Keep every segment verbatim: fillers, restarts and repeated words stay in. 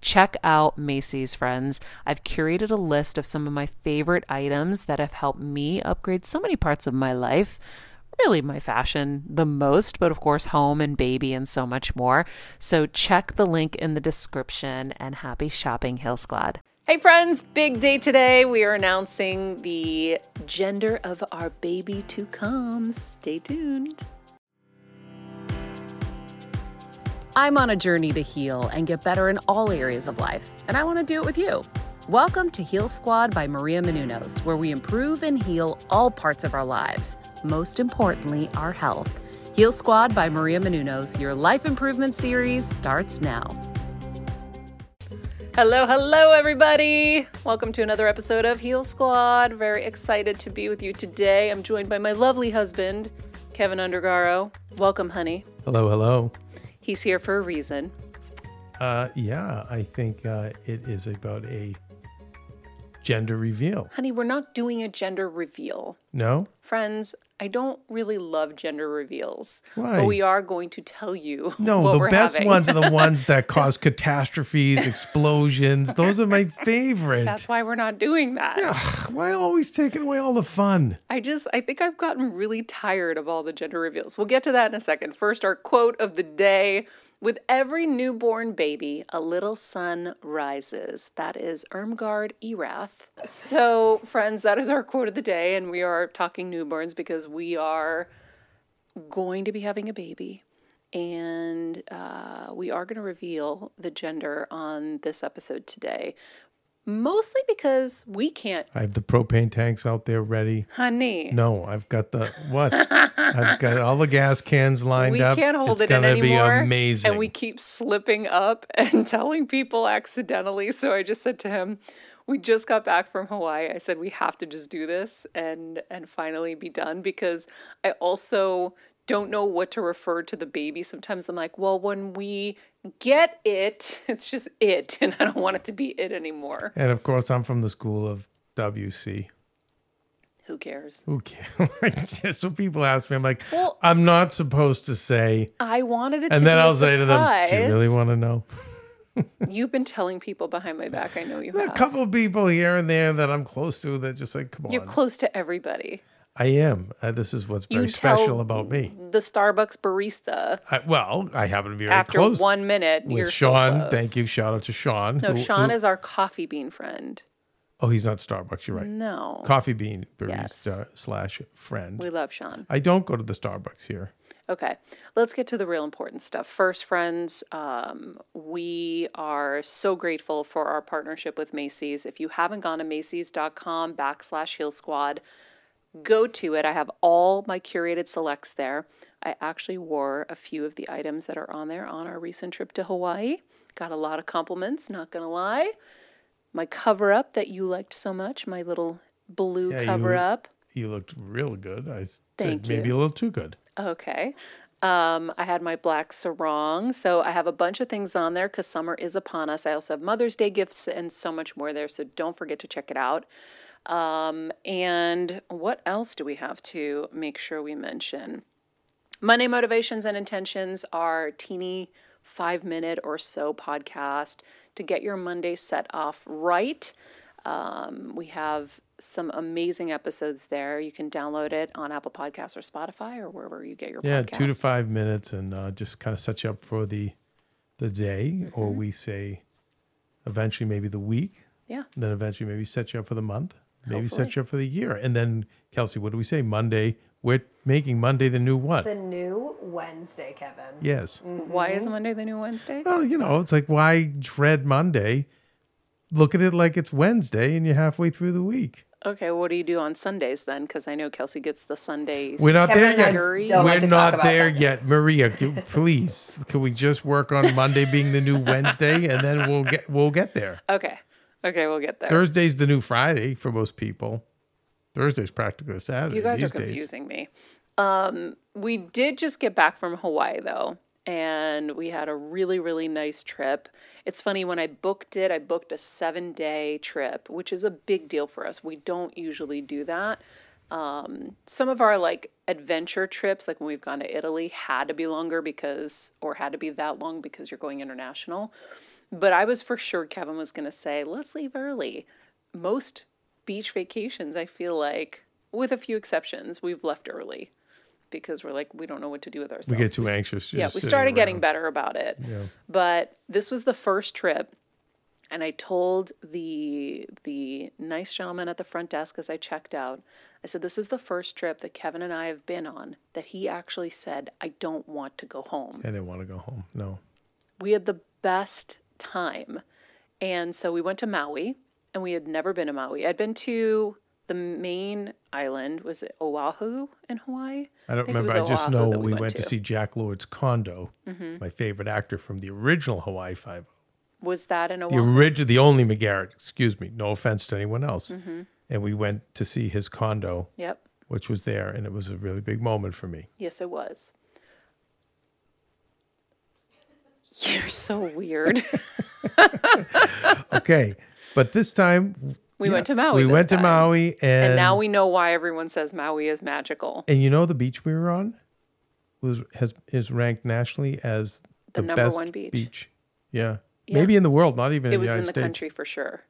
check out Macy's, friends. I've curated a list of some of my favorite items that have helped me upgrade so many parts of my life. Really my fashion the most, but of course home and baby and so much more. So check the link in the description and happy shopping, Heal Squad. Hey friends, big day today. We are announcing the gender of our baby to come. Stay tuned. I'm on a journey to heal and get better in all areas of life, and I want to do it with you. Welcome to Heal Squad by Maria Menounos, where we improve and heal all parts of our lives, most importantly, our health. Heal Squad by Maria Menounos, your life improvement series starts now. Hello, hello, everybody. Welcome to another episode of Heal Squad. Very excited to be with you today. I'm joined by my lovely husband, Kevin Undergaro. Welcome, honey. Hello, hello. He's here for a reason. Uh, yeah, I think uh, it is about a gender reveal. Honey, we're not doing a gender reveal. No? Friends, I don't really love gender reveals. Why? But we are going to tell you no, what we're having. No, the best ones are the ones that cause catastrophes, explosions. Those are my favorite. That's why we're not doing that. Ugh, why always taking away all the fun? I just, I think I've gotten really tired of all the gender reveals. We'll get to that in a second. First, our quote of the day. With every newborn baby, a little sun rises. That is Irmgard Erath. So, friends, that is our quote of the day, and we are talking newborns because we are going to be having a baby, and uh, we are going to reveal the gender on this episode today, mostly because we can't. I have the propane tanks out there ready. Honey. No, I've got the, what? I've got all the gas cans lined we up. We can't hold it's it in anymore. It's going to be amazing. And we keep slipping up and telling people accidentally. So I just said to him, we just got back from Hawaii. I said, we have to just do this and and finally be done, because I also don't know what to refer to the baby. Sometimes I'm like, well, when we get it, it's just it. And I don't want it to be it anymore. And of course, I'm from the school of W C. Who cares? Who cares? So people ask me, I'm like, well, I'm not supposed to say. I wanted it to be a surprise. And then I'll say to them, do you really want to know? You've been telling people behind my back. I know you there have. There are a couple of people here and there that I'm close to that just like, come on. You're close to everybody. I am. Uh, this is what's very you special about me. The Starbucks barista. I, well, I happen to be very after close. After one minute, with you're Sean. So close. Thank you. Shout out to Sean. No, who, Sean who, is our coffee bean friend. Oh, he's not Starbucks. You're right. No. Coffee bean barista yes. slash friend. We love Sean. I don't go to the Starbucks here. Okay. Let's get to the real important stuff. First, friends, um, we are so grateful for our partnership with Macy's. If you haven't gone to Macy's.com backslash Heal Squad, go to it. I have all my curated selects there. I actually wore a few of the items that are on there on our recent trip to Hawaii. Got a lot of compliments, not going to lie. My cover-up that you liked so much, my little blue yeah, cover-up. You, you looked real good. I Thank said maybe you. A little too good. Okay. Um, I had my black sarong. So I have a bunch of things on there because summer is upon us. I also have Mother's Day gifts and so much more there. So don't forget to check it out. Um, and what else do we have to make sure we mention? Monday Motivations and Intentions are teeny five minute or so podcast to get your Monday set off right. Um, we have some amazing episodes there. You can download it on Apple Podcasts or Spotify or wherever you get your yeah, podcasts. Yeah, two to five minutes and uh, just kind of set you up for the, the day, mm-hmm. or we say eventually maybe the week. Yeah. And then eventually maybe set you up for the month, maybe Hopefully. set you up for the year. And then, Kelsey, what do we say? Monday, we're making Monday the new what? The new Wednesday, Kevin. Yes. Mm-hmm. Why is Monday the new Wednesday? Well, you know, it's like, why dread Monday? Look at it like it's Wednesday and you're halfway through the week. Okay, what do you do on Sundays then? Because I know Kelsey gets the Sundays. We're not Kevin there yet. We're not there Sundays. yet. Maria, please, can we just work on Monday being the new Wednesday, and then we'll get we'll get there. Okay, okay, we'll get there. Thursday's the new Friday for most people. Thursday's practically a Saturday. You guys these are confusing days. me. Um, we did just get back from Hawaii though, and we had a really, really nice trip. It's funny, when I booked it, I booked a seven-day trip, which is a big deal for us. We don't usually do that. Um, some of our, like, adventure trips, like when we've gone to Italy, had to be longer because, or had to be that long because you're going international. But I was for sure Kevin was going to say, let's leave early. Most beach vacations, I feel like, with a few exceptions, we've left early. Because we're like, we don't know what to do with ourselves. We get too we, anxious. Yeah, we started around. getting better about it. Yeah. But this was the first trip. And I told the the nice gentleman at the front desk as I checked out, I said, this is the first trip that Kevin and I have been on that he actually said, I don't want to go home. I didn't want to go home, no. We had the best time. And so we went to Maui, and we had never been to Maui. I'd been to... The main island, was it Oahu in Hawaii? I don't I remember. I just know we, we went, went to. to see Jack Lord's condo, mm-hmm. my favorite actor from the original Hawaii Five-O. Was that in Oahu? The original, the only McGarrett, excuse me, no offense to anyone else. Mm-hmm. And we went to see his condo, yep. which was there, and it was a really big moment for me. Yes, it was. You're so weird. Okay, but this time... We yeah. went to Maui. We went time. to Maui. And, and now we know why everyone says Maui is magical. And you know the beach we were on was has is ranked nationally as the, the number best one beach. beach. Yeah. yeah. Maybe in the world, not even it in the United States. It was in the States, country for sure.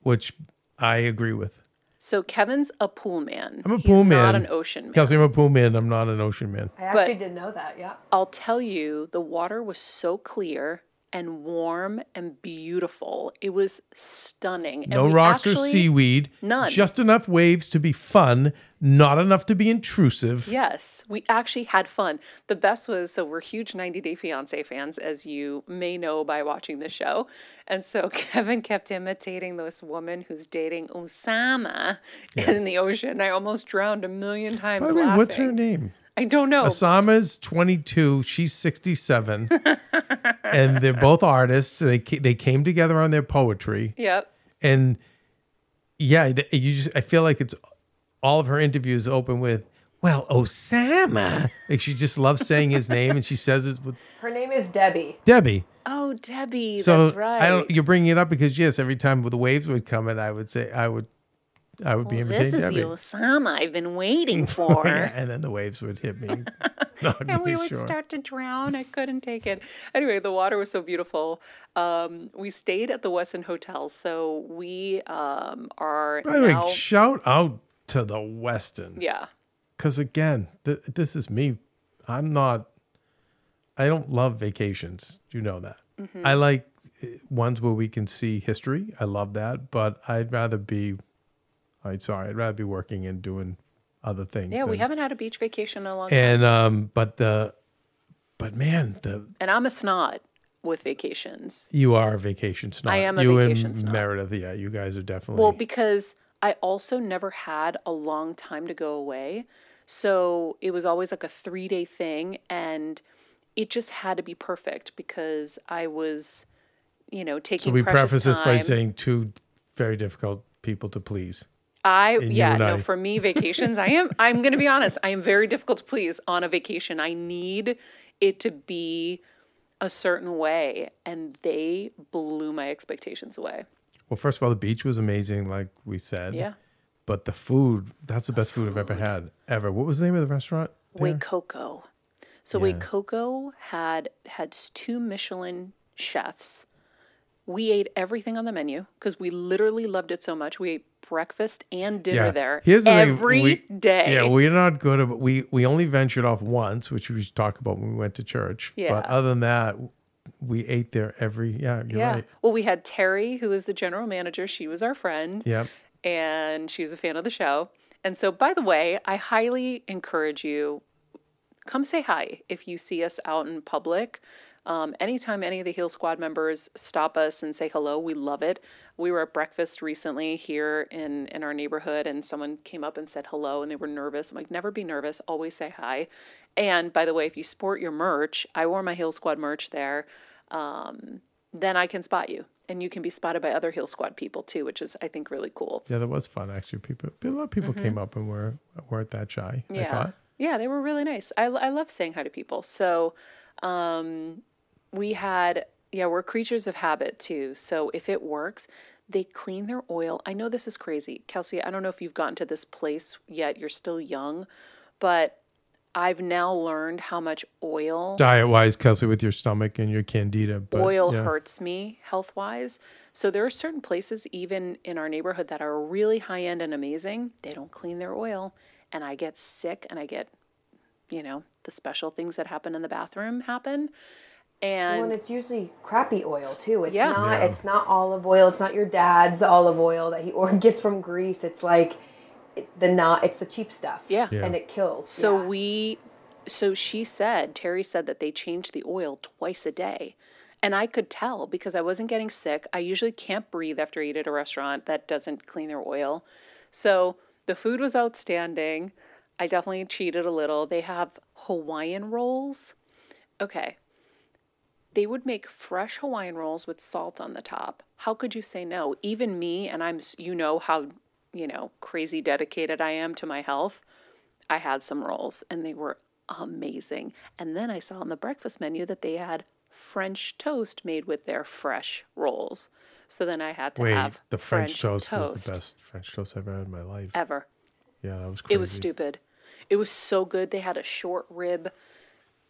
Which I agree with. So Kevin's a pool man. I'm a He's pool man. not an ocean man. Kelsey, I'm a pool man. I'm not an ocean man. I actually but didn't know that, yeah. I'll tell you, the water was so clear. And warm and beautiful. It was stunning. And no rocks actually, or seaweed. None. Just enough waves to be fun. Not enough to be intrusive. Yes. We actually had fun. The best was, so we're huge ninety day fiance fans, as you may know by watching the show. And so Kevin kept imitating this woman who's dating Osama yeah. in the ocean. I almost drowned a million times by the way, laughing. What's her name? I don't know. Osama's twenty-two. She's sixty-seven. And they're both artists. They they came together on their poetry. Yep. And yeah, you just I feel like it's all of her interviews open with, well, Osama. Like she just loves saying his name, and she says it. With, her name is Debbie. Debbie. Oh, Debbie. So that's right. I don't, you're bringing it up because yes, every time the waves would come in, I would say I would. I would well, be imitating This is Debbie. the Osama I've been waiting for. And then the waves would hit me. And we would sure. start to drown. I couldn't take it. Anyway, the water was so beautiful. Um, we stayed at the Westin Hotel. So we um, are By the now... way, shout out to the Westin. Yeah. Because again, th this is me. I'm not, I don't love vacations. You know that. Mm-hmm. I like ones where we can see history. I love that. But I'd rather be... Sorry, I'd rather be working and doing other things. Yeah, and, we haven't had a beach vacation in a long time. And um, but the, but man, the and I'm a snot with vacations. You are a vacation snot. I am a you vacation and snot. Meredith, yeah, you guys are definitely well because I also never had a long time to go away, so it was always like a three day thing, and it just had to be perfect because I was, you know, taking. So we preface this by saying two very difficult people to please. I, and yeah, no, I. for me, vacations, I am, I'm going to be honest, I am very difficult to please on a vacation. I need it to be a certain way, and they blew my expectations away. Well, first of all, the beach was amazing, like we said. Yeah. But the food, that's the, the best food, food I've ever had, ever. What was the name of the restaurant? Wakoko. So yeah. Wakoko had, had two Michelin chefs. We ate everything on the menu because we literally loved it so much. We ate breakfast and dinner yeah. there Here's the every we, day. Yeah, we're not good about we we only ventured off once, which we should talk about when we went to church. Yeah. But other than that, we ate there every, yeah, you're yeah. right. Well, we had Terry, who was the general manager. She was our friend. Yep. And she was a fan of the show. And so, by the way, I highly encourage you, come say hi if you see us out in public. Um, anytime any of the Heal Squad members stop us and say hello, we love it. We were at breakfast recently here in, in our neighborhood, and someone came up and said hello, and they were nervous. I'm like, never be nervous. Always say hi. And by the way, if you sport your merch, I wore my Heal Squad merch there, um, then I can spot you. And you can be spotted by other Heal Squad people too, which is, I think, really cool. Yeah, that was fun, actually. People, A lot of people mm-hmm. came up and were, weren't that shy, yeah. I thought. Yeah, they were really nice. I, I love saying hi to people. So um, we had, yeah, we're creatures of habit too. So if it works, they clean their oil. I know this is crazy. Kelsey, I don't know if you've gotten to this place yet. You're still young, but I've now learned how much oil... Diet-wise, Kelsey, with your stomach and your candida. But, oil yeah. hurts me health-wise. So there are certain places, even in our neighborhood, that are really high-end and amazing. They don't clean their oil. And I get sick, and I get, you know, the special things that happen in the bathroom happen. And, well, and it's usually crappy oil, too. It's yeah. not yeah. It's not olive oil. It's not your dad's olive oil that he or gets from Greece. It's like... The not it's the cheap stuff, yeah, yeah. and it kills. So yeah. we, so she said, Terry said that they changed the oil twice a day, and I could tell because I wasn't getting sick. I usually can't breathe after I eat at a restaurant that doesn't clean their oil. So the food was outstanding. I definitely cheated a little. They have Hawaiian rolls. Okay, they would make fresh Hawaiian rolls with salt on the top. How could you say no? Even me, and I'm, you know how. you know, crazy dedicated I am to my health, I had some rolls and they were amazing. And then I saw on the breakfast menu that they had French toast made with their fresh rolls. So then I had to Wait, have the French, French toast, toast was the best French toast I've ever had in my life. Ever. Yeah, that was crazy. It was stupid. It was so good. They had a short rib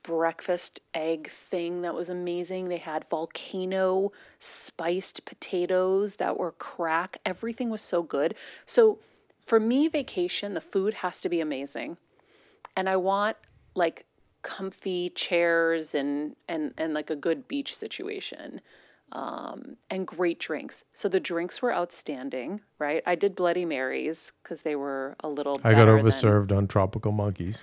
breakfast egg thing that was amazing. They had volcano spiced potatoes that were crack. Everything was so good. So for me, vacation, the food has to be amazing. And I want like comfy chairs and and and like a good beach situation. Um, and great drinks. So the drinks were outstanding, right? I did Bloody Marys because they were a little I got overserved than... on tropical monkeys.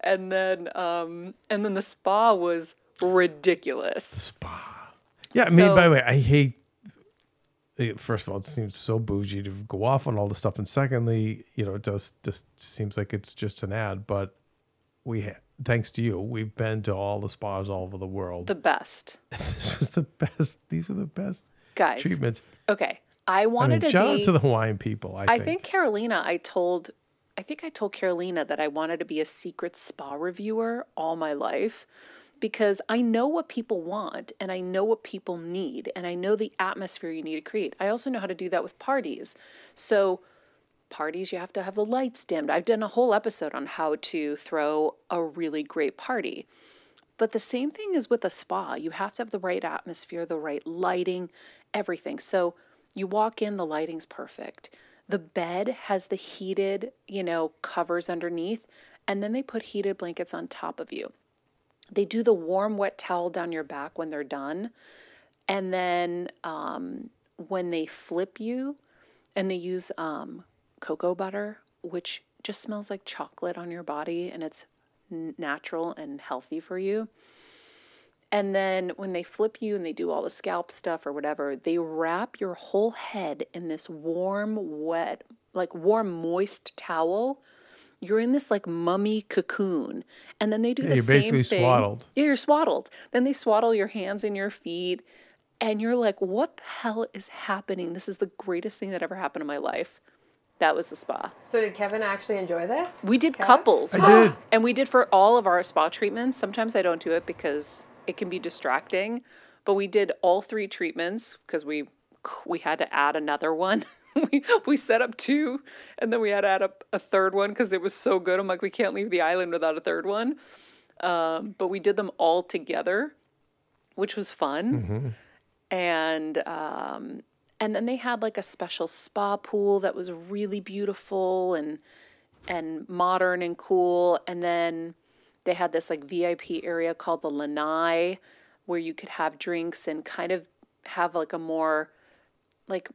And then, um, and then the spa was ridiculous. The spa, yeah. I so, mean, by the way, I hate. First of all, it seems so bougie to go off on all this stuff, and secondly, you know, it does just seems like it's just an ad. But we, ha- thanks to you, we've been to all the spas all over the world. The best. This was the best. These are the best guys treatments. Okay, I wanted I mean, to shout be, out to the Hawaiian people. I, I think. think Carolina. I told. I think I told Carolina that I wanted to be a secret spa reviewer all my life because I know what people want and I know what people need and I know the atmosphere you need to create. I also know how to do that with parties. So parties, you have to have the lights dimmed. I've done a whole episode on how to throw a really great party. But the same thing is with a spa. You have to have the right atmosphere, the right lighting, everything. So you walk in, the lighting's perfect. The bed has the heated, you know, covers underneath, and then they put heated blankets on top of you. They do the warm, wet towel down your back when they're done. And then um, when they flip you, and they use um, cocoa butter, which just smells like chocolate on your body, and it's natural and healthy for you. And then when they flip you and they do all the scalp stuff or whatever, they wrap your whole head in this warm, wet, like warm, moist towel. You're in this like mummy cocoon. And then they do yeah, the same thing. You're basically swaddled. Yeah, you're swaddled. Then they swaddle your hands and your feet. And you're like, what the hell is happening? This is the greatest thing that ever happened in my life. That was the spa. So did Kevin actually enjoy this? We did Kev? couples. I did. And we did for all of our spa treatments. Sometimes I don't do it because... it can be distracting, but we did all three treatments because we we had to add another one. we we set up two, and then we had to add up a third one because it was so good. I'm like, we can't leave the island without a third one. Um, but we did them all together, which was fun. Mm-hmm. And um, and then they had like a special spa pool that was really beautiful and and modern and cool. And then They had this like V I P area called the lanai where you could have drinks and kind of have like a more like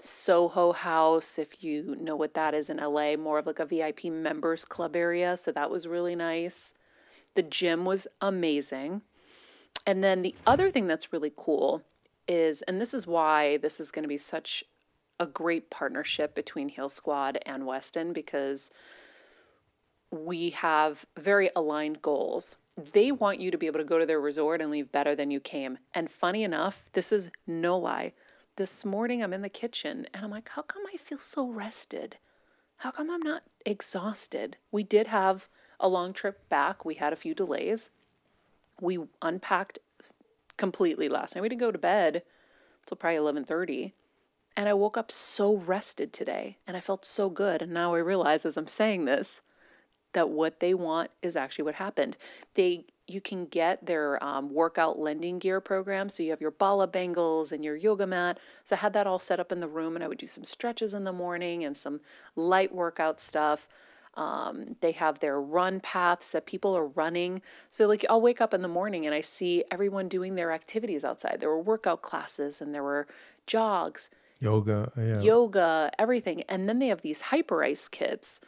Soho House, if you know what that is in L A, more of like a V I P members club area. So that was really nice. The gym was amazing. And then the other thing that's really cool is, and this is why this is going to be such a great partnership between Heal Squad and Westin, because we have very aligned goals. They want you to be able to go to their resort and leave better than you came. And funny enough, this is no lie. This morning I'm in the kitchen and I'm like, how come I feel so rested? How come I'm not exhausted? We did have a long trip back. We had a few delays. We unpacked completely last night. We didn't go to bed till probably eleven thirty. And I woke up so rested today and I felt so good. And now I realize as I'm saying this, that what they want is actually what happened. They, you can get their um, workout lending gear program. So you have your Bala bangles and your yoga mat. So I had that all set up in the room and I would do some stretches in the morning and some light workout stuff. Um, they have their run paths that people are running. So like I'll wake up in the morning and I see everyone doing their activities outside. There were workout classes and there were jogs. Yoga. Yeah. Yoga, everything. And then they have these hyper ice kits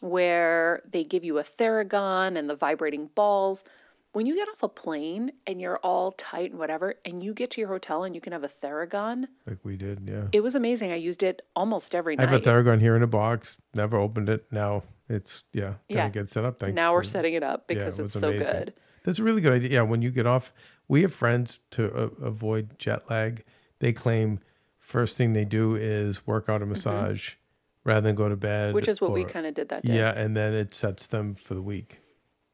where they give you a Theragun and the vibrating balls. When you get off a plane and you're all tight and whatever, and you get to your hotel and you can have a Theragun. Like we did, yeah. It was amazing. I used it almost every night. I have a Theragun here in a box. Never opened it. Now it's, yeah, yeah. Get set up. Thanks. Now we're setting it up because yeah, it it's amazing. So good. That's a really good idea. Yeah, when you get off, we have friends to uh, avoid jet lag. They claim first thing they do is work out a massage. Mm-hmm. Rather than go to bed. Which is what or, we kind of did that day. Yeah, and then it sets them for the week.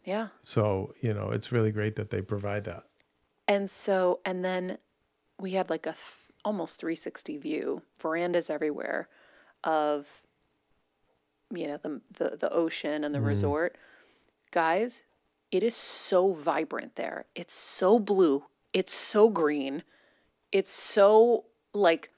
Yeah. So, you know, it's really great that they provide that. And so, and then we had like a th- almost three sixty view, verandas everywhere of, you know, the the, the ocean and the mm. resort. Guys, it is so vibrant there. It's so blue. It's so green. It's so like...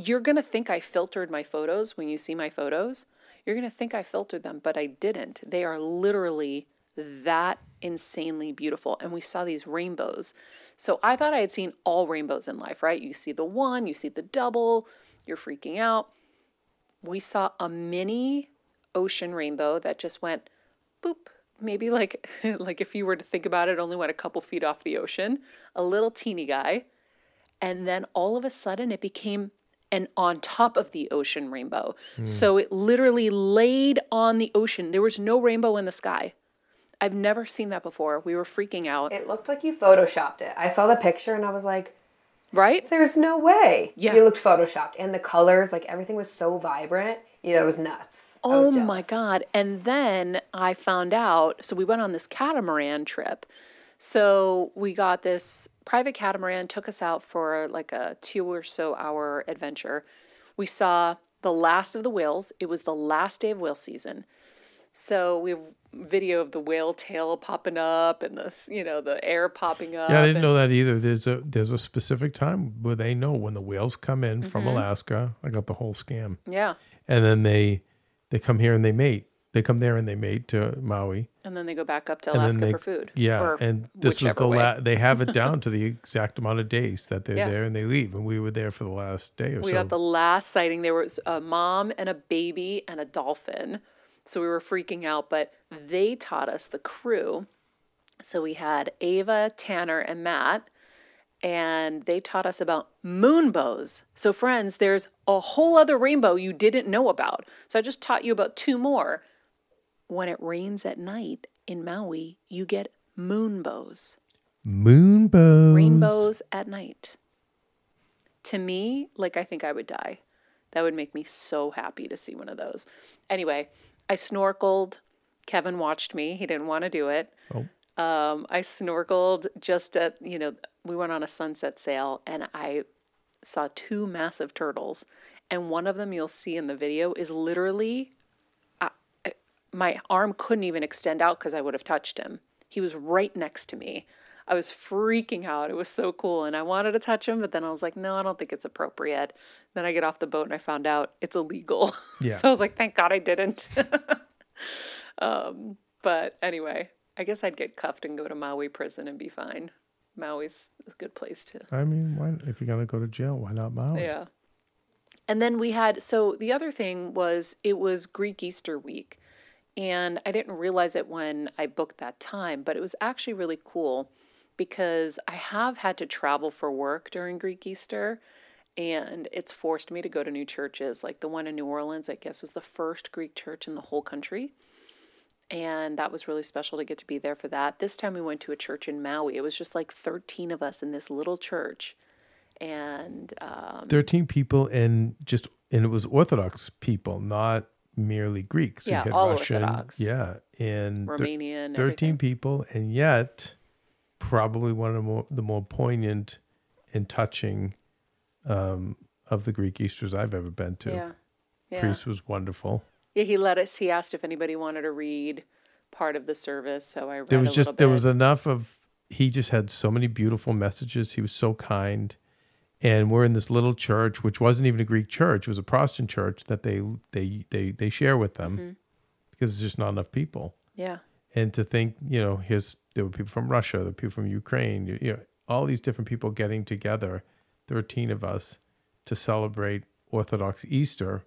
You're going to think I filtered my photos when you see my photos. You're going to think I filtered them, but I didn't. They are literally that insanely beautiful. And we saw these rainbows. So I thought I had seen all rainbows in life, right? You see the one, you see the double, you're freaking out. We saw a mini ocean rainbow that just went boop. Maybe like, like if you were to think about it, only went a couple feet off the ocean, a little teeny guy. And then all of a sudden it became... and on top of the ocean rainbow. Mm. So it literally laid on the ocean. There was no rainbow in the sky. I've never seen that before. We were freaking out. It looked like you Photoshopped it. I saw the picture and I was like, right? There's no way. Yeah. You looked Photoshopped. And the colors, like everything was so vibrant. You know, it was nuts. Oh I was jealous. My God. And then I found out, so we went on this catamaran trip. So we got this private catamaran, took us out for like a two or so hour adventure. We saw the last of the whales. It was the last day of whale season. So we have video of the whale tail popping up and the, you know, the air popping up. Yeah, I didn't and... know that either. There's a there's a specific time where they know when the whales come in mm-hmm. from Alaska. I got the whole scam. Yeah. And then they they come here and they mate. They come there and they mate to Maui. And then they go back up to Alaska they, for food. Yeah. Or and this was the last, they have it down to the exact amount of days that they're yeah. there and they leave. And we were there for the last day or we so. We got the last sighting. There was a mom and a baby and a dolphin. So we were freaking out, but they taught us the crew. So we had Ava, Tanner, and Matt, and they taught us about moonbows. So friends, there's a whole other rainbow you didn't know about. So I just taught you about two more. When it rains at night in Maui, you get moonbows. Moonbows. Rainbows at night. To me, like I think I would die. That would make me so happy to see one of those. Anyway, I snorkeled. Kevin watched me. He didn't want to do it. Oh. Um, I snorkeled just at, you know, we went on a sunset sail and I saw two massive turtles. And one of them you'll see in the video is literally... my arm couldn't even extend out because I would have touched him. He was right next to me. I was freaking out. It was so cool. And I wanted to touch him, but then I was like, no, I don't think it's appropriate. Then I get off the boat and I found out it's illegal. Yeah. So I was like, thank God I didn't. um, but anyway, I guess I'd get cuffed and go to Maui prison and be fine. Maui's a good place to... I mean, why, if you're going to go to jail, why not Maui? Yeah. And then we had... So the other thing was it was Greek Easter week. And I didn't realize it when I booked that time, but it was actually really cool because I have had to travel for work during Greek Easter, and it's forced me to go to new churches. Like the one in New Orleans, I guess, was the first Greek church in the whole country. And that was really special to get to be there for that. This time we went to a church in Maui. It was just like thirteen of us in this little church. And um, thirteen people in just, and it was Orthodox people, not merely Greeks. So yeah, you had all Russian, Orthodox. Yeah. And Romanian. thirteen everything. People. And yet probably one of the more, the more poignant and touching um, of the Greek Easters I've ever been to. Yeah. Yeah. Priest was wonderful. Yeah, he let us, he asked if anybody wanted to read part of the service, so I read there was a just, little bit. There was enough of, he just had so many beautiful messages. He was so kind. And we're in this little church, which wasn't even a Greek church. It was a Protestant church that they they they, they share with them mm-hmm. because there's just not enough people. Yeah. And to think, you know, here's there were people from Russia, there were people from Ukraine, you know, all these different people getting together, thirteen of us, to celebrate Orthodox Easter.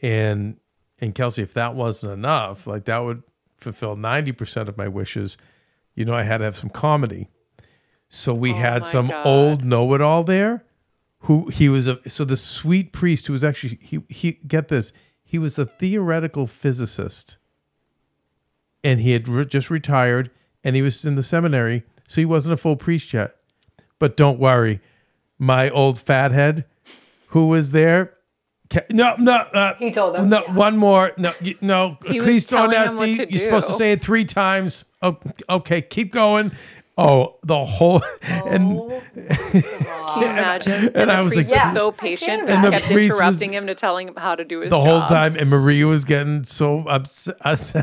And... And Kelsey, if that wasn't enough, like that would fulfill ninety percent of my wishes. You know, I had to have some comedy. So we oh had some God. old know-it-all there who he was a, so the sweet priest who was actually, he, he get this, he was a theoretical physicist and he had re- just retired and he was in the seminary. So he wasn't a full priest yet, but don't worry. My old fathead who was there, No, no, uh, he told him. No, yeah. one more. No, no. He please don't ask. He, you're do. supposed to say it three times. Oh, okay, keep going. Oh, the whole oh, and can you imagine? And, and, and the I was priest like, was yeah, so patient. And I kept interrupting was, him to telling him how to do his the job. whole time. And Maria was getting so upset,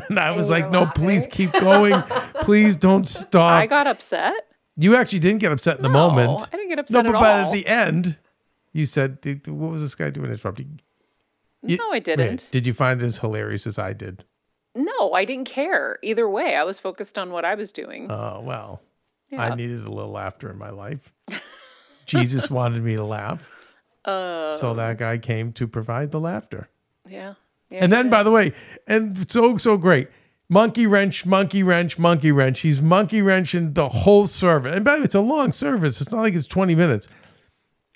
and I and was like, laughing. No, please keep going. Please don't stop. I got upset. You actually didn't get upset in no, the moment. I didn't get upset. No, but at all. By the end. You said, what was this guy doing interrupting? You, no, I didn't. Man, did you find it as hilarious as I did? No, I didn't care. Either way, I was focused on what I was doing. Oh, uh, well, yeah. I needed a little laughter in my life. Jesus wanted me to laugh. Uh, so that guy came to provide the laughter. Yeah. yeah and then, did. by the way, and so, so great. Monkey wrench, monkey wrench, monkey wrench. He's monkey wrenching the whole service. And by the way, it's a long service. It's not like it's twenty minutes.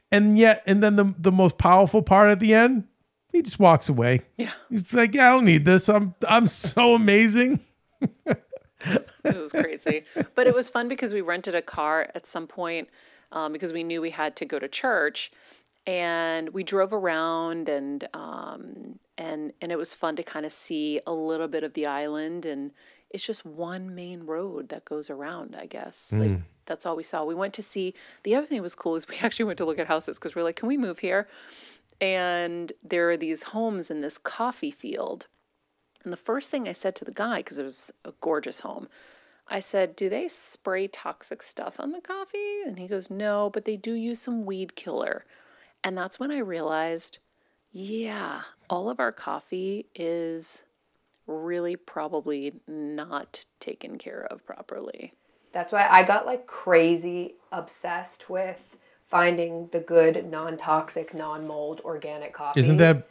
And yet, and then the, the most powerful part at the end, he just walks away. Yeah. He's like, yeah, I don't need this. I'm I'm so amazing. It was, it was crazy. But it was fun because we rented a car at some point um, because we knew we had to go to church. And we drove around and um and and it was fun to kind of see a little bit of the island. And it's just one main road that goes around, I guess. Mm. Like that's all we saw. We went to see, the other thing that was cool is we actually went to look at houses because we're like, can we move here? And there are these homes in this coffee field. And the first thing I said to the guy, because it was a gorgeous home, I said, do they spray toxic stuff on the coffee? And he goes, no, but they do use some weed killer. And that's when I realized, yeah, all of our coffee is really probably not taken care of properly. That's why I got like crazy obsessed with finding the good, non-toxic, non-mold, organic coffee. Isn't that,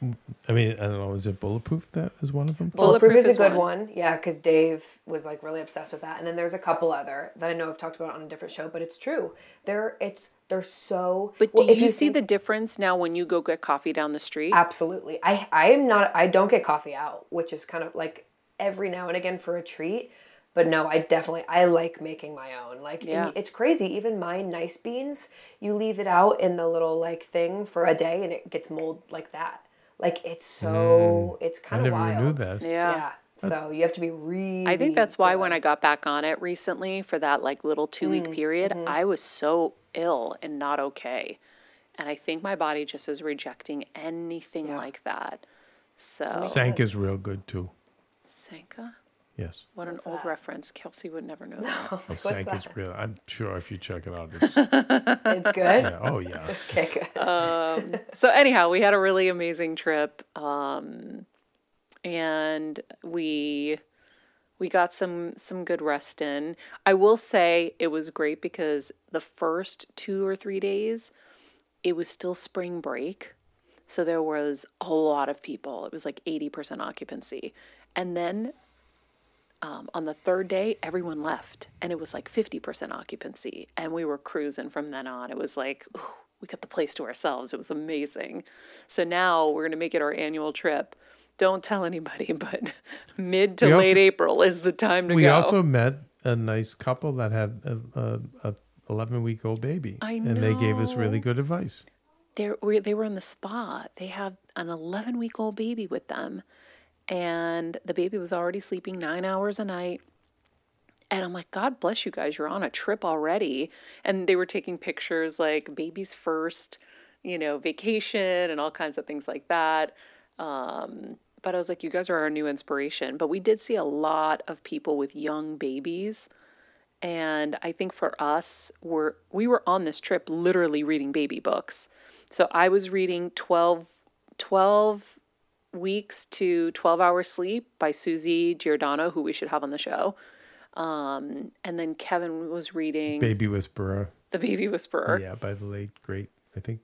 I mean, I don't know, is it Bulletproof that is one of them? Bulletproof, Bulletproof is, is a good one. one. Yeah, because Dave was like really obsessed with that. And then there's a couple other that I know I've talked about on a different show, but it's true. They're, it's, they're so... But do well, you, you see think, the difference now when you go get coffee down the street? Absolutely. I, I am not, I don't get coffee out, which is kind of like every now and again for a treat. But no, I definitely, I like making my own. Like, yeah. It's crazy. Even my nice beans, you leave it out in the little, like, thing for a day and it gets mold like that. Like, it's so, mm. it's kind of wild. I never knew that. Yeah. yeah. So you have to be really... I think that's why good. when I got back on it recently for that, like, little two-week mm. period, mm-hmm. I was so ill and not okay. And I think my body just is rejecting anything yeah. like that. So... Sanka's real good, too. Sanka? Yes. What What's an old that? reference. Kelsey would never know that. No. Well, Sanka's real. I'm sure if you check it out, it's... it's good? Yeah. Oh, yeah. Okay, good. Um, so anyhow, we had a really amazing trip. Um, and we we got some some good rest in. I will say it was great because the first two or three days, it was still spring break. So there was a lot of people. It was like eighty percent occupancy. And then um, on the third day, everyone left. And it was like fifty percent occupancy. And we were cruising from then on. It was like, ooh, we got the place to ourselves. It was amazing. So now we're going to make it our annual trip. Don't tell anybody, but mid to we late also, April is the time to we go. We also met a nice couple that had a eleven-week-old baby. I know. And they gave us really good advice. They were they were in the spa. They have an eleven-week-old baby with them, and the baby was already sleeping nine hours a night. And I'm like, God bless you guys. You're on a trip already. And they were taking pictures like baby's first, you know, vacation and all kinds of things like that. Um, but I was like, you guys are our new inspiration. But we did see a lot of people with young babies. And I think for us, we're, we were on this trip literally reading baby books. So I was reading twelve, twelve Weeks to twelve hour Sleep by Susie Giordano, who we should have on the show. Um, and then Kevin was reading Baby Whisperer. The Baby Whisperer. Yeah, by the late, great, I think,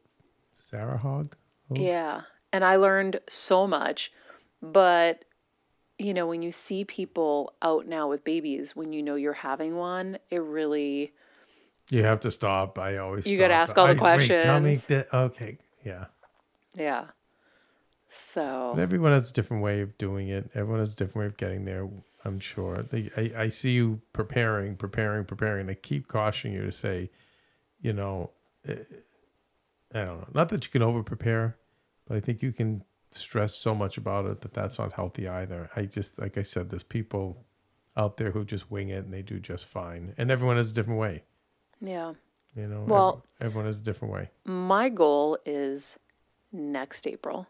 Sarah Hogg. Oh. Yeah. And I learned so much. But, you know, when you see people out now with babies, when you know you're having one, it really... You have to stop. I always You got to ask all the I, questions. Wait, tell me that. Okay. Yeah. Yeah. So... But everyone has a different way of doing it. Everyone has a different way of getting there, I'm sure. They, I, I see you preparing, preparing, preparing. I keep cautioning you to say, you know, I don't know. Not that you can over-prepare, but I think you can stress so much about it that that's not healthy either. I just, like I said, there's people out there who just wing it and they do just fine. And everyone has a different way. Yeah. You know, well, every, everyone has a different way. My goal is next April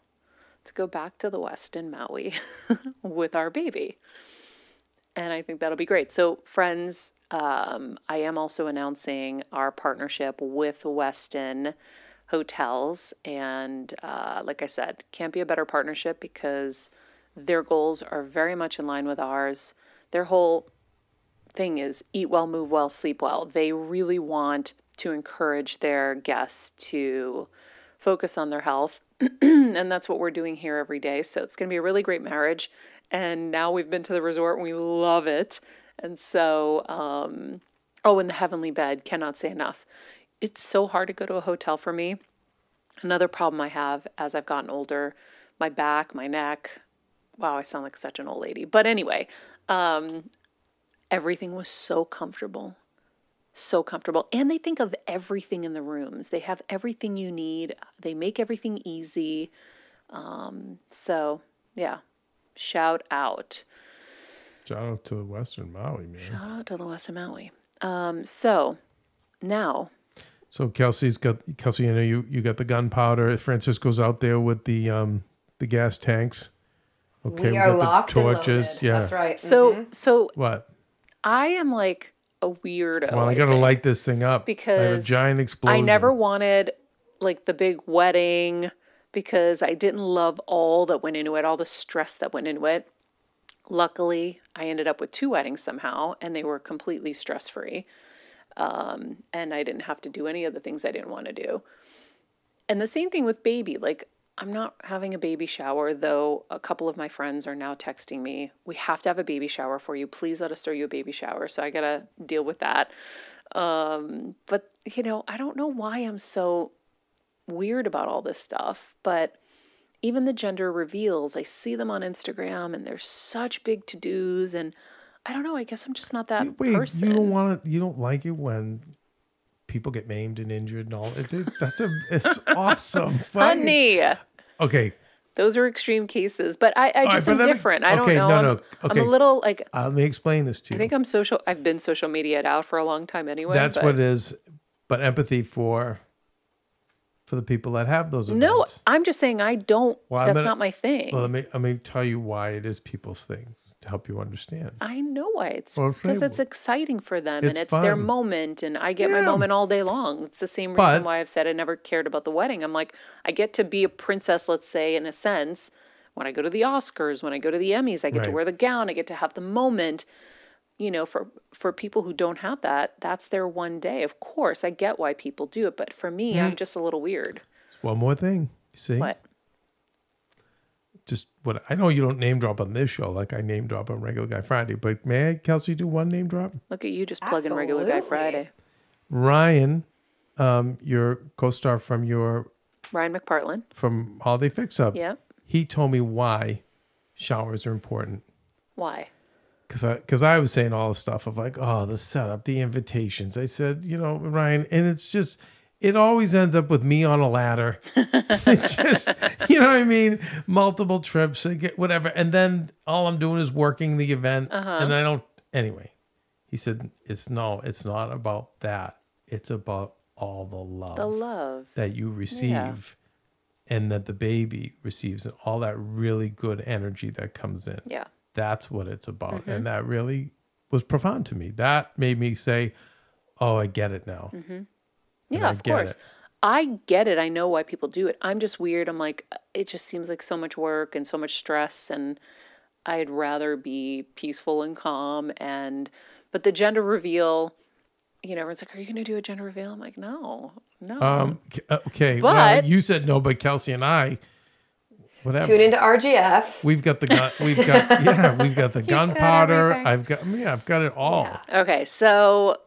to go back to the Westin Maui with our baby. And I think that'll be great. So friends, um, I am also announcing our partnership with Westin Hotels. And uh, like I said, can't be a better partnership because their goals are very much in line with ours. Their whole thing is eat well, move well, sleep well. They really want to encourage their guests to focus on their health. And that's what we're doing here every day. So it's going to be a really great marriage. And now we've been to the resort and we love it. And so, um, oh, and the heavenly bed, cannot say enough. It's so hard to go to a hotel for me. Another problem I have as I've gotten older, my back, my neck. Wow, I sound like such an old lady. But anyway, um, everything was so comfortable. So comfortable. And they think of everything in the rooms. They have everything you need. They make everything easy. Um, so, yeah. Shout out. Shout out to the Western Maui, man. Shout out to the Western Maui. Um, so, now... So Kelsey's got Kelsey. You know, you, you got the gunpowder. Francisco's out there with the um the gas tanks. Okay, we are locked and loaded. Torches. Yeah, that's right. So mm-hmm. so what? I am like a weirdo. Well, I gotta light this thing up because I have a giant explosion. I never wanted like the big wedding because I didn't love all that went into it, all the stress that went into it. Luckily, I ended up with two weddings somehow, and they were completely stress free. Um, and I didn't have to do any of the things I didn't want to do. And the same thing with baby. Like, I'm not having a baby shower, though a couple of my friends are now texting me, we have to have a baby shower for you. Please let us throw you a baby shower. So I got to deal with that. Um, but, you know, I don't know why I'm so weird about all this stuff. But even the gender reveals, I see them on Instagram, and there's such big to-dos, and I don't know. I guess I'm just not that Wait, person. You don't want to, you don't like it when people get maimed and injured and all. It, it, that's a, it's awesome. Funny. Honey. Okay. Those are extreme cases, but I, I just right, am different. Me, I don't okay, know. No, I'm, no. Okay. I'm a little like. Uh, let me explain this to you. I think I'm social. I've been social media out for a long time anyway. That's but, what it is. But empathy for, for the people that have those events. No, I'm just saying I don't. Well, that's gonna, not my thing. Well, let me let me tell you why it is people's things. To help you understand. I know why it's because it's exciting for them, it's and it's fun. Their moment, and I get yeah. my moment all day long. It's the same but, reason why I've said I never cared about the wedding. I'm like, I get to be a princess, let's say, in a sense, when I go to the Oscars, when I go to the Emmys, I get right. to wear the gown. I get to have the moment. You know, for, for people who don't have that, that's their one day. Of course, I get why people do it. But for me, mm. I'm just a little weird. One more thing. You see? What? Just what I know you don't name drop on this show like I name drop on Regular Guy Friday, but may I, Kelsey, do one name drop? Look at you just plug Absolutely. in Regular Guy Friday. Ryan, um, your co-star from your... Ryan McPartland. From Holiday Fix-Up. Yeah. He told me why showers are important. Why? Because I, cause I was saying all the stuff of like, oh, the setup, the invitations. I said, you know, Ryan, and it's just... It always ends up with me on a ladder. It's just, you know what I mean? Multiple trips, whatever. And then all I'm doing is working the event. Uh-huh. And I don't, anyway. He said, it's no, it's not about that. It's about all the love. The love. That you receive yeah. and that the baby receives and all that really good energy that comes in. Yeah. That's what it's about. Mm-hmm. And that really was profound to me. That made me say, oh, I get it now. Mm-hmm. Yeah, of course. It. I get it. I know why people do it. I'm just weird. I'm like, it just seems like so much work and so much stress, and I'd rather be peaceful and calm. And but the gender reveal, you know, everyone's like, are you going to do a gender reveal? I'm like, no, no. Um, okay. But well, you said no, but Kelsey and I, whatever. Tune into R G F. We've got the gun. We've got yeah. We've got the gunpowder. I've got yeah. I've got it all. Yeah. Okay, so.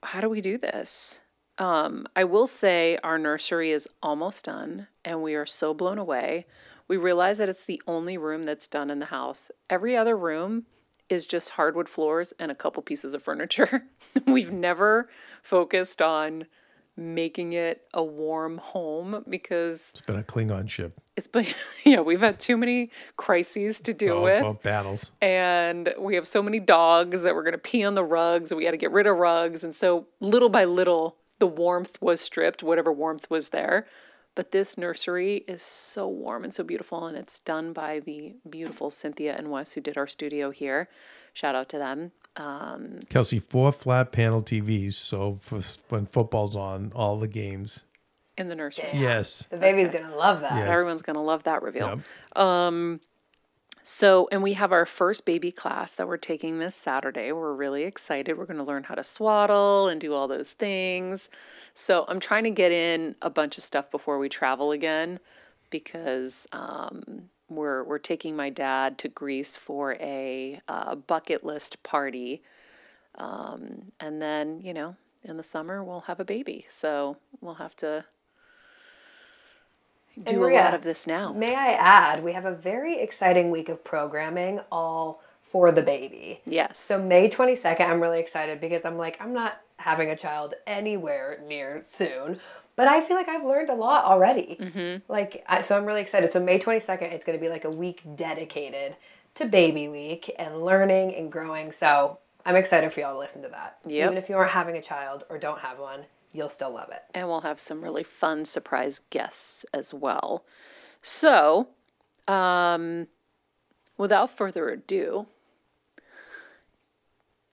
How do we do this? Um, I will say our nursery is almost done, and we are so blown away. We realize that it's the only room that's done in the house. Every other room is just hardwood floors and a couple pieces of furniture. We've never focused on making it a warm home because... It's been a Klingon ship. It's been, yeah, we've had too many crises to deal with. All battles. And we have so many dogs that we're going to pee on the rugs and we had to get rid of rugs. And so little by little, the warmth was stripped, whatever warmth was there. But this nursery is so warm and so beautiful. And it's done by the beautiful Cynthia and Wes who did our studio here. Shout out to them. Um, Kelsey, four flat panel T Vs, so for when football's on, all the games. In the nursery. Yeah. Yes. The baby's going to love that. Yes. Everyone's going to love that reveal. Yep. Um, so, and we have our first baby class that we're taking this Saturday. We're really excited. We're going to learn how to swaddle and do all those things. So I'm trying to get in a bunch of stuff before we travel again because... Um, We're we're taking my dad to Greece for a uh, bucket list party, um, and then you know in the summer we'll have a baby, so we'll have to do and Maria, a lot of this now. May I add, we have a very exciting week of programming all for the baby. Yes. So May twenty-second, I'm really excited because I'm like I'm not having a child anywhere near soon. But I feel like I've learned a lot already. Mm-hmm. Like, I, so I'm really excited. So May twenty-second, it's going to be like a week dedicated to baby week and learning and growing. So I'm excited for y'all to listen to that. Yep. Even if you aren't having a child or don't have one, you'll still love it. And we'll have some really fun surprise guests as well. So um, without further ado,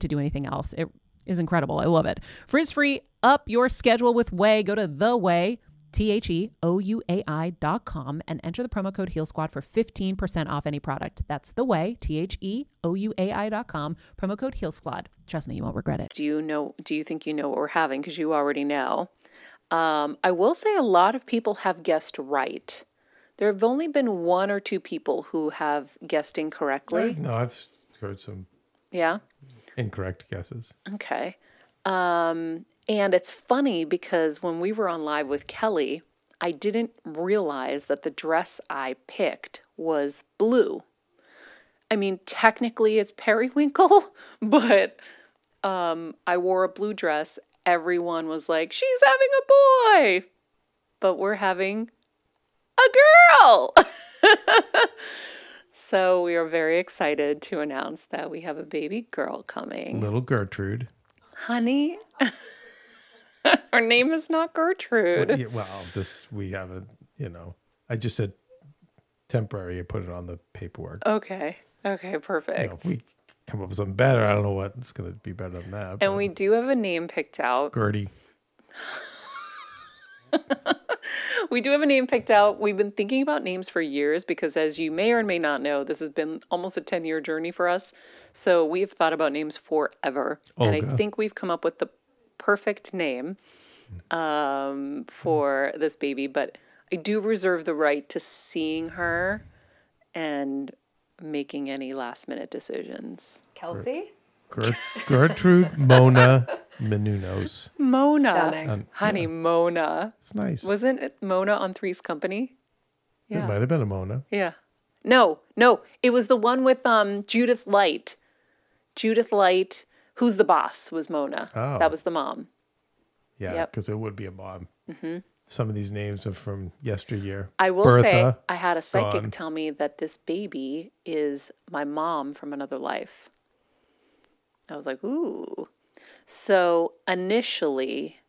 to do anything else. It is incredible. I love it. Frizz-free, up your schedule with Whey. Go to the Whey, T-H-E-O-U-A-I dot com and enter the promo code Heal Squad for fifteen percent off any product. That's the Whey, T-H-E-O-U-A-I dot com, promo code Heal Squad. Trust me, you won't regret it. Do you know, do you think you know what we're having? Because you already know. Um, I will say a lot of people have guessed right. There have only been one or two people who have guessed incorrectly. No, I've heard some. Yeah. Incorrect guesses. Okay. Um, and it's funny because when we were on live with Kelly, I didn't realize that the dress I picked was blue. I mean, technically it's periwinkle, but um, I wore a blue dress. Everyone was like, she's having a boy, but we're having a girl. So we are very excited to announce that we have a baby girl coming. Little Gertrude. Honey, her name is not Gertrude. Well, yeah, well, this, we haven't, you know, I just said temporary. I put it on the paperwork. Okay. Okay, perfect. You know, if we come up with something better, I don't know what's going to be better than that. And we do have a name picked out. Gertie. We do have a name picked out. We've been thinking about names for years because, as you may or may not know, this has been almost a ten-year journey for us. So we have thought about names forever. Oh, and God. I think we've come up with the perfect name um, for this baby. But I do reserve the right to seeing her and making any last-minute decisions. Kelsey? Gert- Gertrude Mona Menounos. Mona. Um, Honey, yeah. Mona. It's nice. Wasn't it Mona on Three's Company? Yeah. It might have been a Mona. Yeah. No, no. It was the one with um Judith Light. Judith Light, Who's the Boss, was Mona. Oh. That was the mom. Yeah, because yep. It would be a mom. Mm-hmm. Some of these names are from yesteryear. I will Bertha, say, I had a psychic gone. Tell me that this baby is my mom from another life. I was like, ooh. So initially,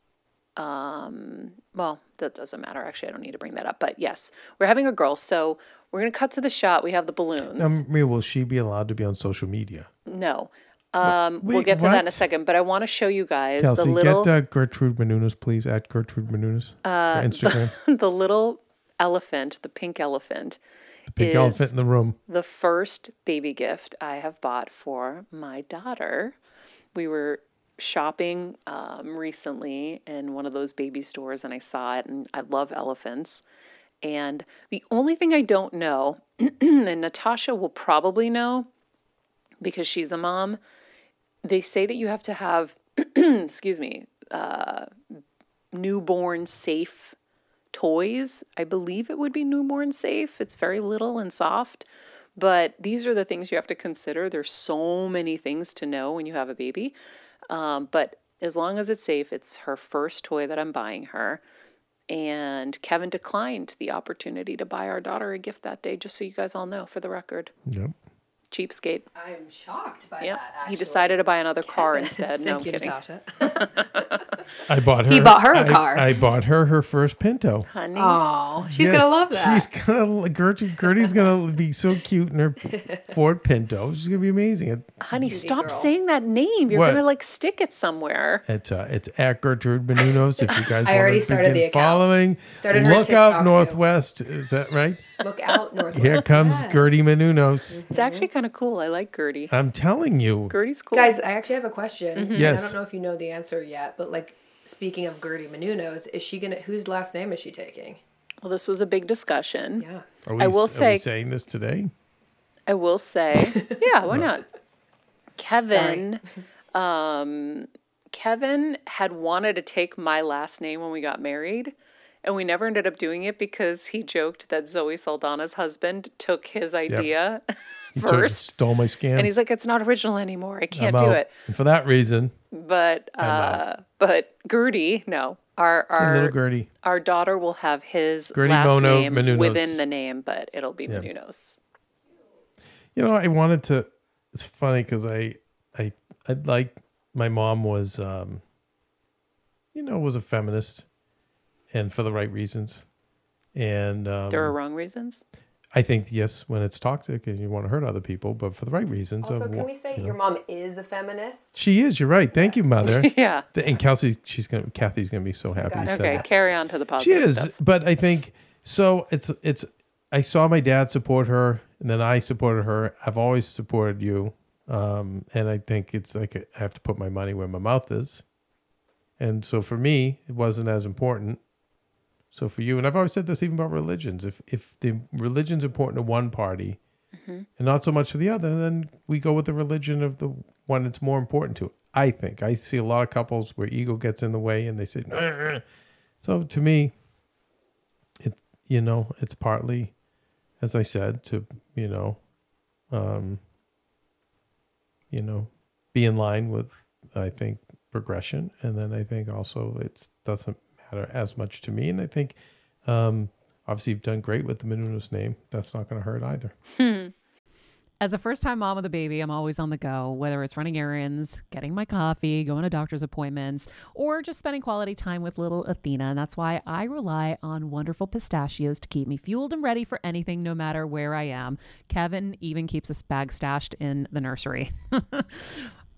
um, well, that doesn't matter. Actually, I don't need to bring that up. But yes, we're having a girl. So we're going to cut to the shot. We have the balloons. Now, will she be allowed to be on social media? No. Um, Wait, we'll get to what? that in a second. But I want to show you guys Kelsey, the little... get uh, Gertrude Menounos, please. At Gertrude Menounos uh, for Instagram. The, the little elephant, the pink elephant. The pink elephant in the room. The first baby gift I have bought for my daughter. We were... shopping um, recently in one of those baby stores, and I saw it, and I love elephants. And the only thing I don't know, and Natasha will probably know because she's a mom, they say that you have to have, excuse me, uh, newborn safe toys. I believe it would be newborn safe. It's very little and soft, but these are the things you have to consider. There's so many things to know when you have a baby. Um, but as long as it's safe, it's her first toy that I'm buying her. And Kevin declined the opportunity to buy our daughter a gift that day, just so you guys all know, for the record. Yep. Cheapskate. I'm shocked by yep. that, actually. He decided to buy another Kevin. car instead. No, I'm you, kidding. Natasha. I bought her. He bought her a I, car. I bought her her first Pinto. Honey. Oh, she's yes, going to love that. She's going to, Gertrude, Gertie's going to be so cute in her Ford Pinto. She's going to be amazing. Honey, Cutie stop girl. saying that name. You're going to like stick it somewhere. It's uh, it's at Gertrude Menounos. If you guys I already started the account. Following. Started her Look TikTok out Northwest. Too. Is that right? Look out Northwest. Here comes yes. Gertie Menounos. Mm-hmm. It's actually kind of cool. I like Gertie. I'm telling you. Gertie's cool. Guys, I actually have a question. Mm-hmm. Yes. And I don't know if you know the answer yet, but like speaking of Gertie Menounos, is she going to, whose last name is she taking? Well, this was a big discussion. Yeah. Are we, I will say, are we saying this today? I will say, yeah, why not? Kevin, um, Kevin had wanted to take my last name when we got married. And we never ended up doing it because he joked that Zoe Saldana's husband took his idea yep. first. Took, stole my scam. And he's like, it's not original anymore. I can't I'm do out. it. And for that reason. But uh, but Gertie, no. Our our little Gertie. Our daughter will have his Gertie last Bono name Menounos. within the name, but it'll be yep. Menounos. You know, I wanted to, it's funny because I, I, I like, my mom was, um, you know, was a feminist. And for the right reasons. And um, there are wrong reasons? I think, yes, when it's toxic and you want to hurt other people, but for the right reasons. Also, of, can we say you know, your mom is a feminist? She is. You're right. Thank yes. you, Mother. yeah. And Kelsey, she's gonna, Kathy's going to be so happy. Okay, that. carry on to the positive She is, stuff. But I think, so it's, it's. I saw my dad support her, and then I supported her. I've always supported you. Um, and I think it's like, I have to put my money where my mouth is. And so for me, it wasn't as important. So for you, and I've always said this even about religions, if if the religion's important to one party mm-hmm. and not so much to the other, then we go with the religion of the one that's more important to it. I think. I see a lot of couples where ego gets in the way and they say, nah. So to me, it you know, it's partly, as I said, to, you know, um, you know, be in line with, I think, progression. And then I think also it doesn't as much to me, and I think um, obviously you've done great with the Menounos name. That's not going to hurt either. Hmm. As a first-time mom with a baby, I'm always on the go, whether it's running errands, getting my coffee, going to doctor's appointments, or just spending quality time with little Athena. And that's why I rely on Wonderful Pistachios to keep me fueled and ready for anything, no matter where I am. Kevin even keeps a bag stashed in the nursery.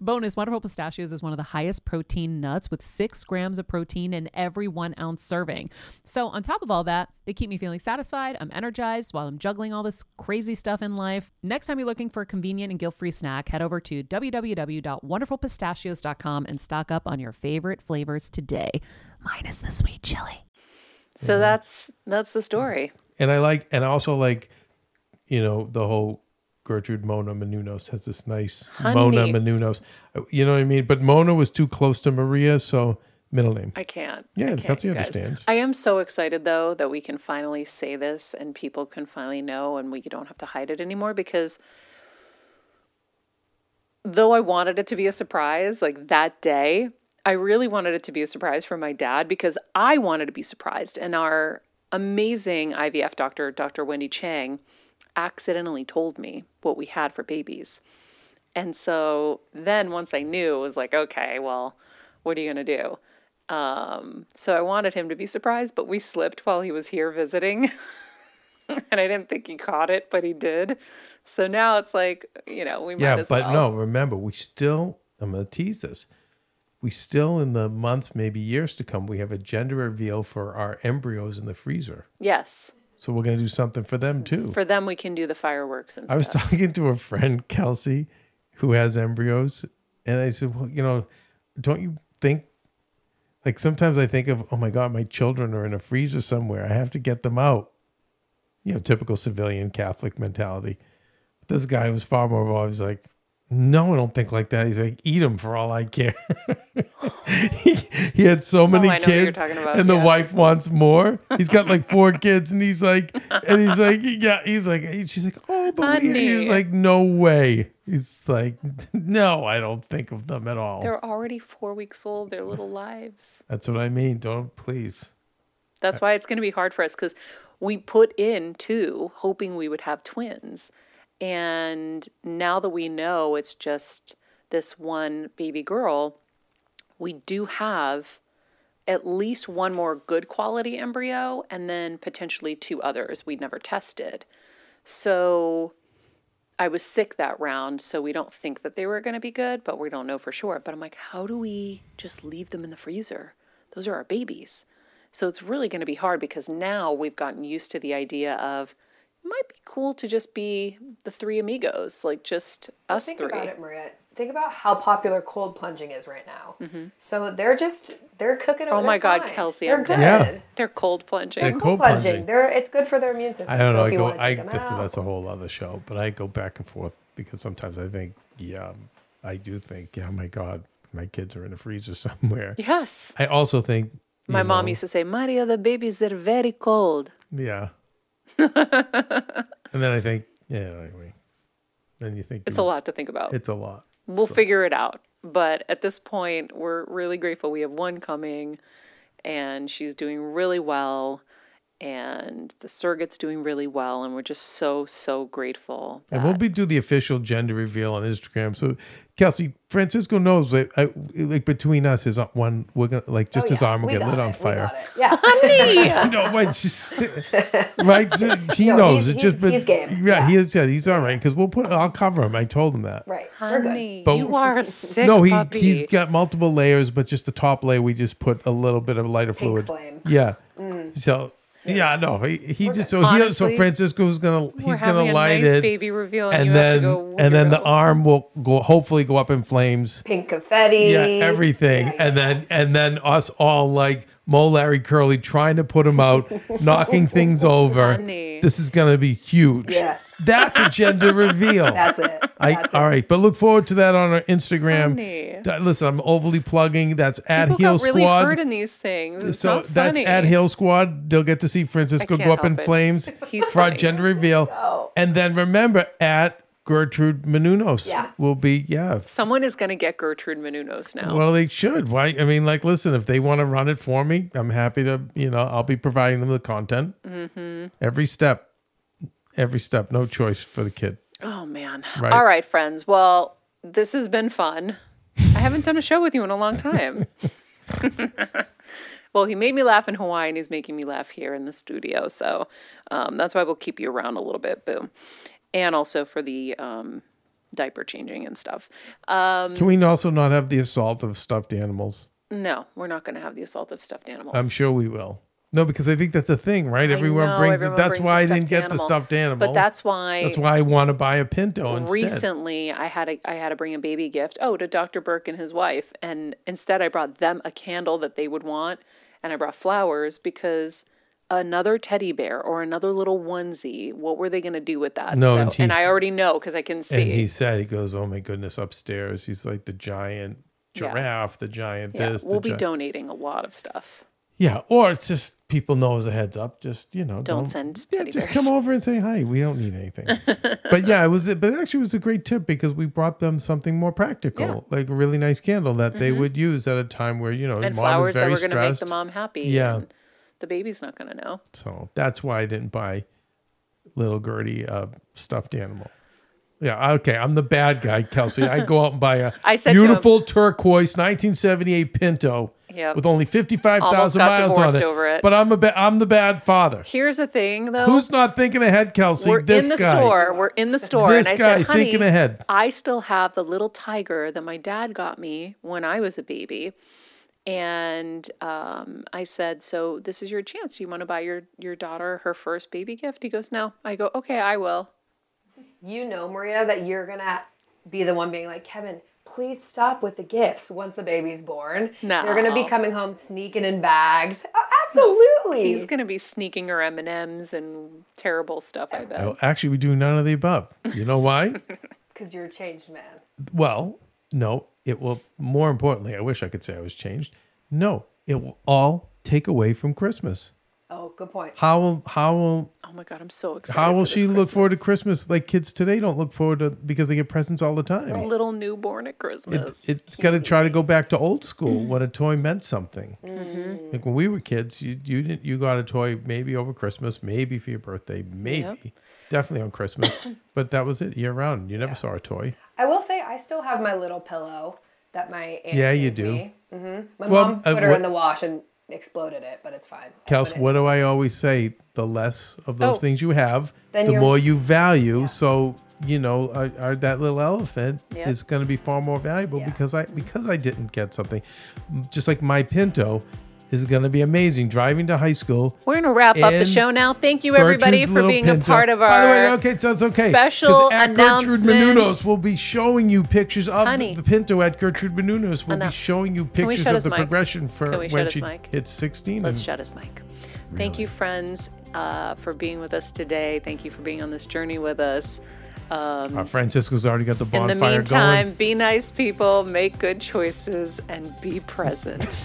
Bonus, Wonderful Pistachios is one of the highest protein nuts, with six grams of protein in every one ounce serving. So on top of all that, they keep me feeling satisfied. I'm energized while I'm juggling all this crazy stuff in life. Next time you're looking for a convenient and guilt-free snack, head over to w w w dot wonderful pistachios dot com and stock up on your favorite flavors today, minus the sweet chili. So yeah. that's that's the story. And I like, and I also like, you know, the whole Gertrude Mona Menounos has this nice Honey. Mona Menounos. You know what I mean? But Mona was too close to Maria, so middle name. I can't. Yeah, I can't, that's what you understand. I am so excited, though, that we can finally say this and people can finally know and we don't have to hide it anymore, because though I wanted it to be a surprise, like that day, I really wanted it to be a surprise for my dad because I wanted to be surprised. And our amazing I V F doctor, Dr. Wendy Chang, accidentally told me what we had for babies. And so then once I knew, it was like, okay, well, what are you going to do? Um, so I wanted him to be surprised, but we slipped while he was here visiting. And I didn't think he caught it, but he did. So now it's like, you know, we might yeah, as well. Yeah, but no, remember, we still, I'm going to tease this. We still, in the months, maybe years to come, we have a gender reveal for our embryos in the freezer. Yes. So we're going to do something for them, too. For them, we can do the fireworks and stuff. I was talking to a friend, Kelsey, who has embryos. And I said, well, you know, don't you think, like sometimes I think of, oh, my God, my children are in a freezer somewhere. I have to get them out. You know, typical civilian Catholic mentality. But this guy was far more involved. He's like, no, I don't think like that. He's like, eat them for all I care. he, he had so many oh, kids, and the yeah. wife wants more. He's got like four kids, and he's like, and he's like, yeah, he's like, she's like, oh, but he's like, no way. He's like, no, I don't think of them at all. They're already four weeks old. Their little lives. That's what I mean. Don't please. That's why it's going to be hard for us, because we put in two hoping we would have twins. And now that we know it's just this one baby girl, we do have at least one more good quality embryo and then potentially two others we never tested. So I was sick that round, so we don't think that they were going to be good, but we don't know for sure. But I'm like, how do we just leave them in the freezer? Those are our babies. So it's really going to be hard, because now we've gotten used to the idea of, might be cool to just be the three amigos, like just us think three. Think about it, Maria. Think about how popular cold plunging is right now. Mm-hmm. So they're just, they're cooking over. Oh my God, fine. Kelsey. They're I'm good. Yeah. They're cold plunging. They're cold plunging. They're, it's good for their immune system. I don't know. So I go, I, this, that's a whole other show, but I go back and forth, because sometimes I think, yeah, I do think, yeah, my God, my kids are in a freezer somewhere. Yes. I also think. My know, mom used to say, Maria, the babies, they're very cold. Yeah. And then I think, yeah, anyway. Then you think it's you, a lot to think about. It's a lot. We'll so. figure it out. But at this point, we're really grateful we have one coming, and she's doing really well, and the surrogate's doing really well, and we're just so, so grateful. That... And we'll be do the official gender reveal on Instagram. So, Kelsey, Francisco knows that, I, like, between us is one, we're going to, like, just oh, yeah. his arm will we get lit it. on fire. Yeah. Honey! No, wait, just, right? So he no, knows. He's, it's just, he's, but, he's game. Yeah, yeah, he is, yeah, he's all right, because we'll put, I'll cover him. I told him that. Right. Honey, but, you are a sick no, he, puppy. He's got multiple layers, but just the top layer, we just put a little bit of lighter fluid. Flame. Yeah. Mm. So. Yeah, no, he, he just so honestly, he so Francisco's gonna he's gonna light nice it, baby reveal, and, and then go, and then the arm will go hopefully go up in flames, pink confetti, yeah, everything, yeah, yeah. and then and then us all like Mo, Larry, Curly trying to put him out, knocking things over. Funny. This is gonna be huge. Yeah, that's a gender reveal. That's it. That's I, it. All right, but look forward to that on our Instagram. Funny. Listen, I'm overly plugging. That's at Heal Squad. People got really hurt in these things. It's so not funny. That's at Heal Squad. They'll get to see Francisco go up in it. flames He's for funny. our gender reveal. Oh. And then remember, at Gertrude Menounos yeah. will be, yeah. Someone is going to get Gertrude Menounos now. Well, they should. Why? I mean, like, listen, if they want to run it for me, I'm happy to, you know, I'll be providing them the content. Mm-hmm. Every step. Every step. No choice for the kid. Oh, man. Right? All right, friends. Well, this has been fun. I haven't done a show with you in a long time. Well, he made me laugh in Hawaii, and he's making me laugh here in the studio. So um, that's why we'll keep you around a little bit. Boom. And also for the um, diaper changing and stuff. Um, Can we also not have the assault of stuffed animals? No, we're not going to have the assault of stuffed animals. I'm sure we will. No, because I think that's a thing, right? I everyone know, brings everyone it. That's brings why I didn't get animal. the stuffed animal. But that's why That's why I want to buy a Pinto instead. Recently, I had a, I had to bring a baby gift, oh, to Doctor Burke and his wife, and instead I brought them a candle that they would want, and I brought flowers, because another teddy bear or another little onesie, what were they going to do with that? No, so, and, and I already know, because I can see. And he said, he goes, oh my goodness, upstairs, he's like the giant giraffe, yeah. the giant yeah. this. We'll be gi- donating a lot of stuff. Yeah, or it's just people know as a heads up. Just you know, don't, don't send. Yeah, just bears. Come over and say hi. We don't need anything. But yeah, it was. But actually, it was a great tip, because we brought them something more practical, yeah. like a really nice candle that mm-hmm. they would use at a time where you know, and mom flowers is very that were going to make the mom happy. Yeah, and the baby's not going to know. So that's why I didn't buy little Gertie a stuffed animal. Yeah, okay, I'm the bad guy, Kelsey. I go out and buy a beautiful him, turquoise nineteen seventy-eight Pinto. Yep. With only fifty-five thousand miles on it. Over it. But I'm a ba- I'm the bad father. Here's the thing, though. Who's not thinking ahead, Kelsey? We're this in the guy. store. We're in the store. This and I guy said, honey, thinking ahead. I still have the little tiger that my dad got me when I was a baby. And um, I said, so this is your chance. Do you want to buy your, your daughter her first baby gift? He goes, no. I go, okay, I will. You know, Maria, that you're going to be the one being like, Kevin, please stop with the gifts once the baby's born. No. They're going to be coming home sneaking in bags. Oh, absolutely. No, he's going to be sneaking her M and M's and terrible stuff, I bet. Well, actually, we do none of the above. You know why? Because you're a changed man. Well, no, it will, more importantly, I wish I could say I was changed. No, it will all take away from Christmas. Oh, good point. How will, how will, oh my God, I'm so excited. How will she Christmas. look forward to Christmas? Like kids today don't look forward to, because they get presents all the time. A little newborn at Christmas. It, it's got to try to go back to old school when a toy meant something. Mm-hmm. Like when we were kids, you you didn't you got a toy maybe over Christmas, maybe for your birthday, maybe. Yep. Definitely on Christmas, but that was it year round. You never yeah. saw a toy. I will say I still have my little pillow that my aunt yeah you do. Me. Mm-hmm. My well, mom put uh, her what, in the wash and exploded it, but it's fine. Kels, what do I always say? The less of those oh, things you have, the more you value. Yeah. So you know, our, our, that little elephant yeah. is going to be far more valuable yeah. because I because I didn't get something. Just like my Pinto. is going to be amazing. Driving to high school. We're going to wrap up the show now. Thank you, everybody, Gertrude's for being Pinto. a part of our By the way, okay, so it's okay. special at announcement. Gertrude Menounos will be showing you pictures of Honey. the Pinto at Gertrude Menounos. We'll Enough. be showing you pictures of the mic? progression for when she mic? hits sixteen. Let's and, shut his mic. Really. Thank you, friends, uh, for being with us today. Thank you for being on this journey with us. Um, uh, Francisco's already got the bonfire going. In the meantime, going. be nice people, make good choices, and be present.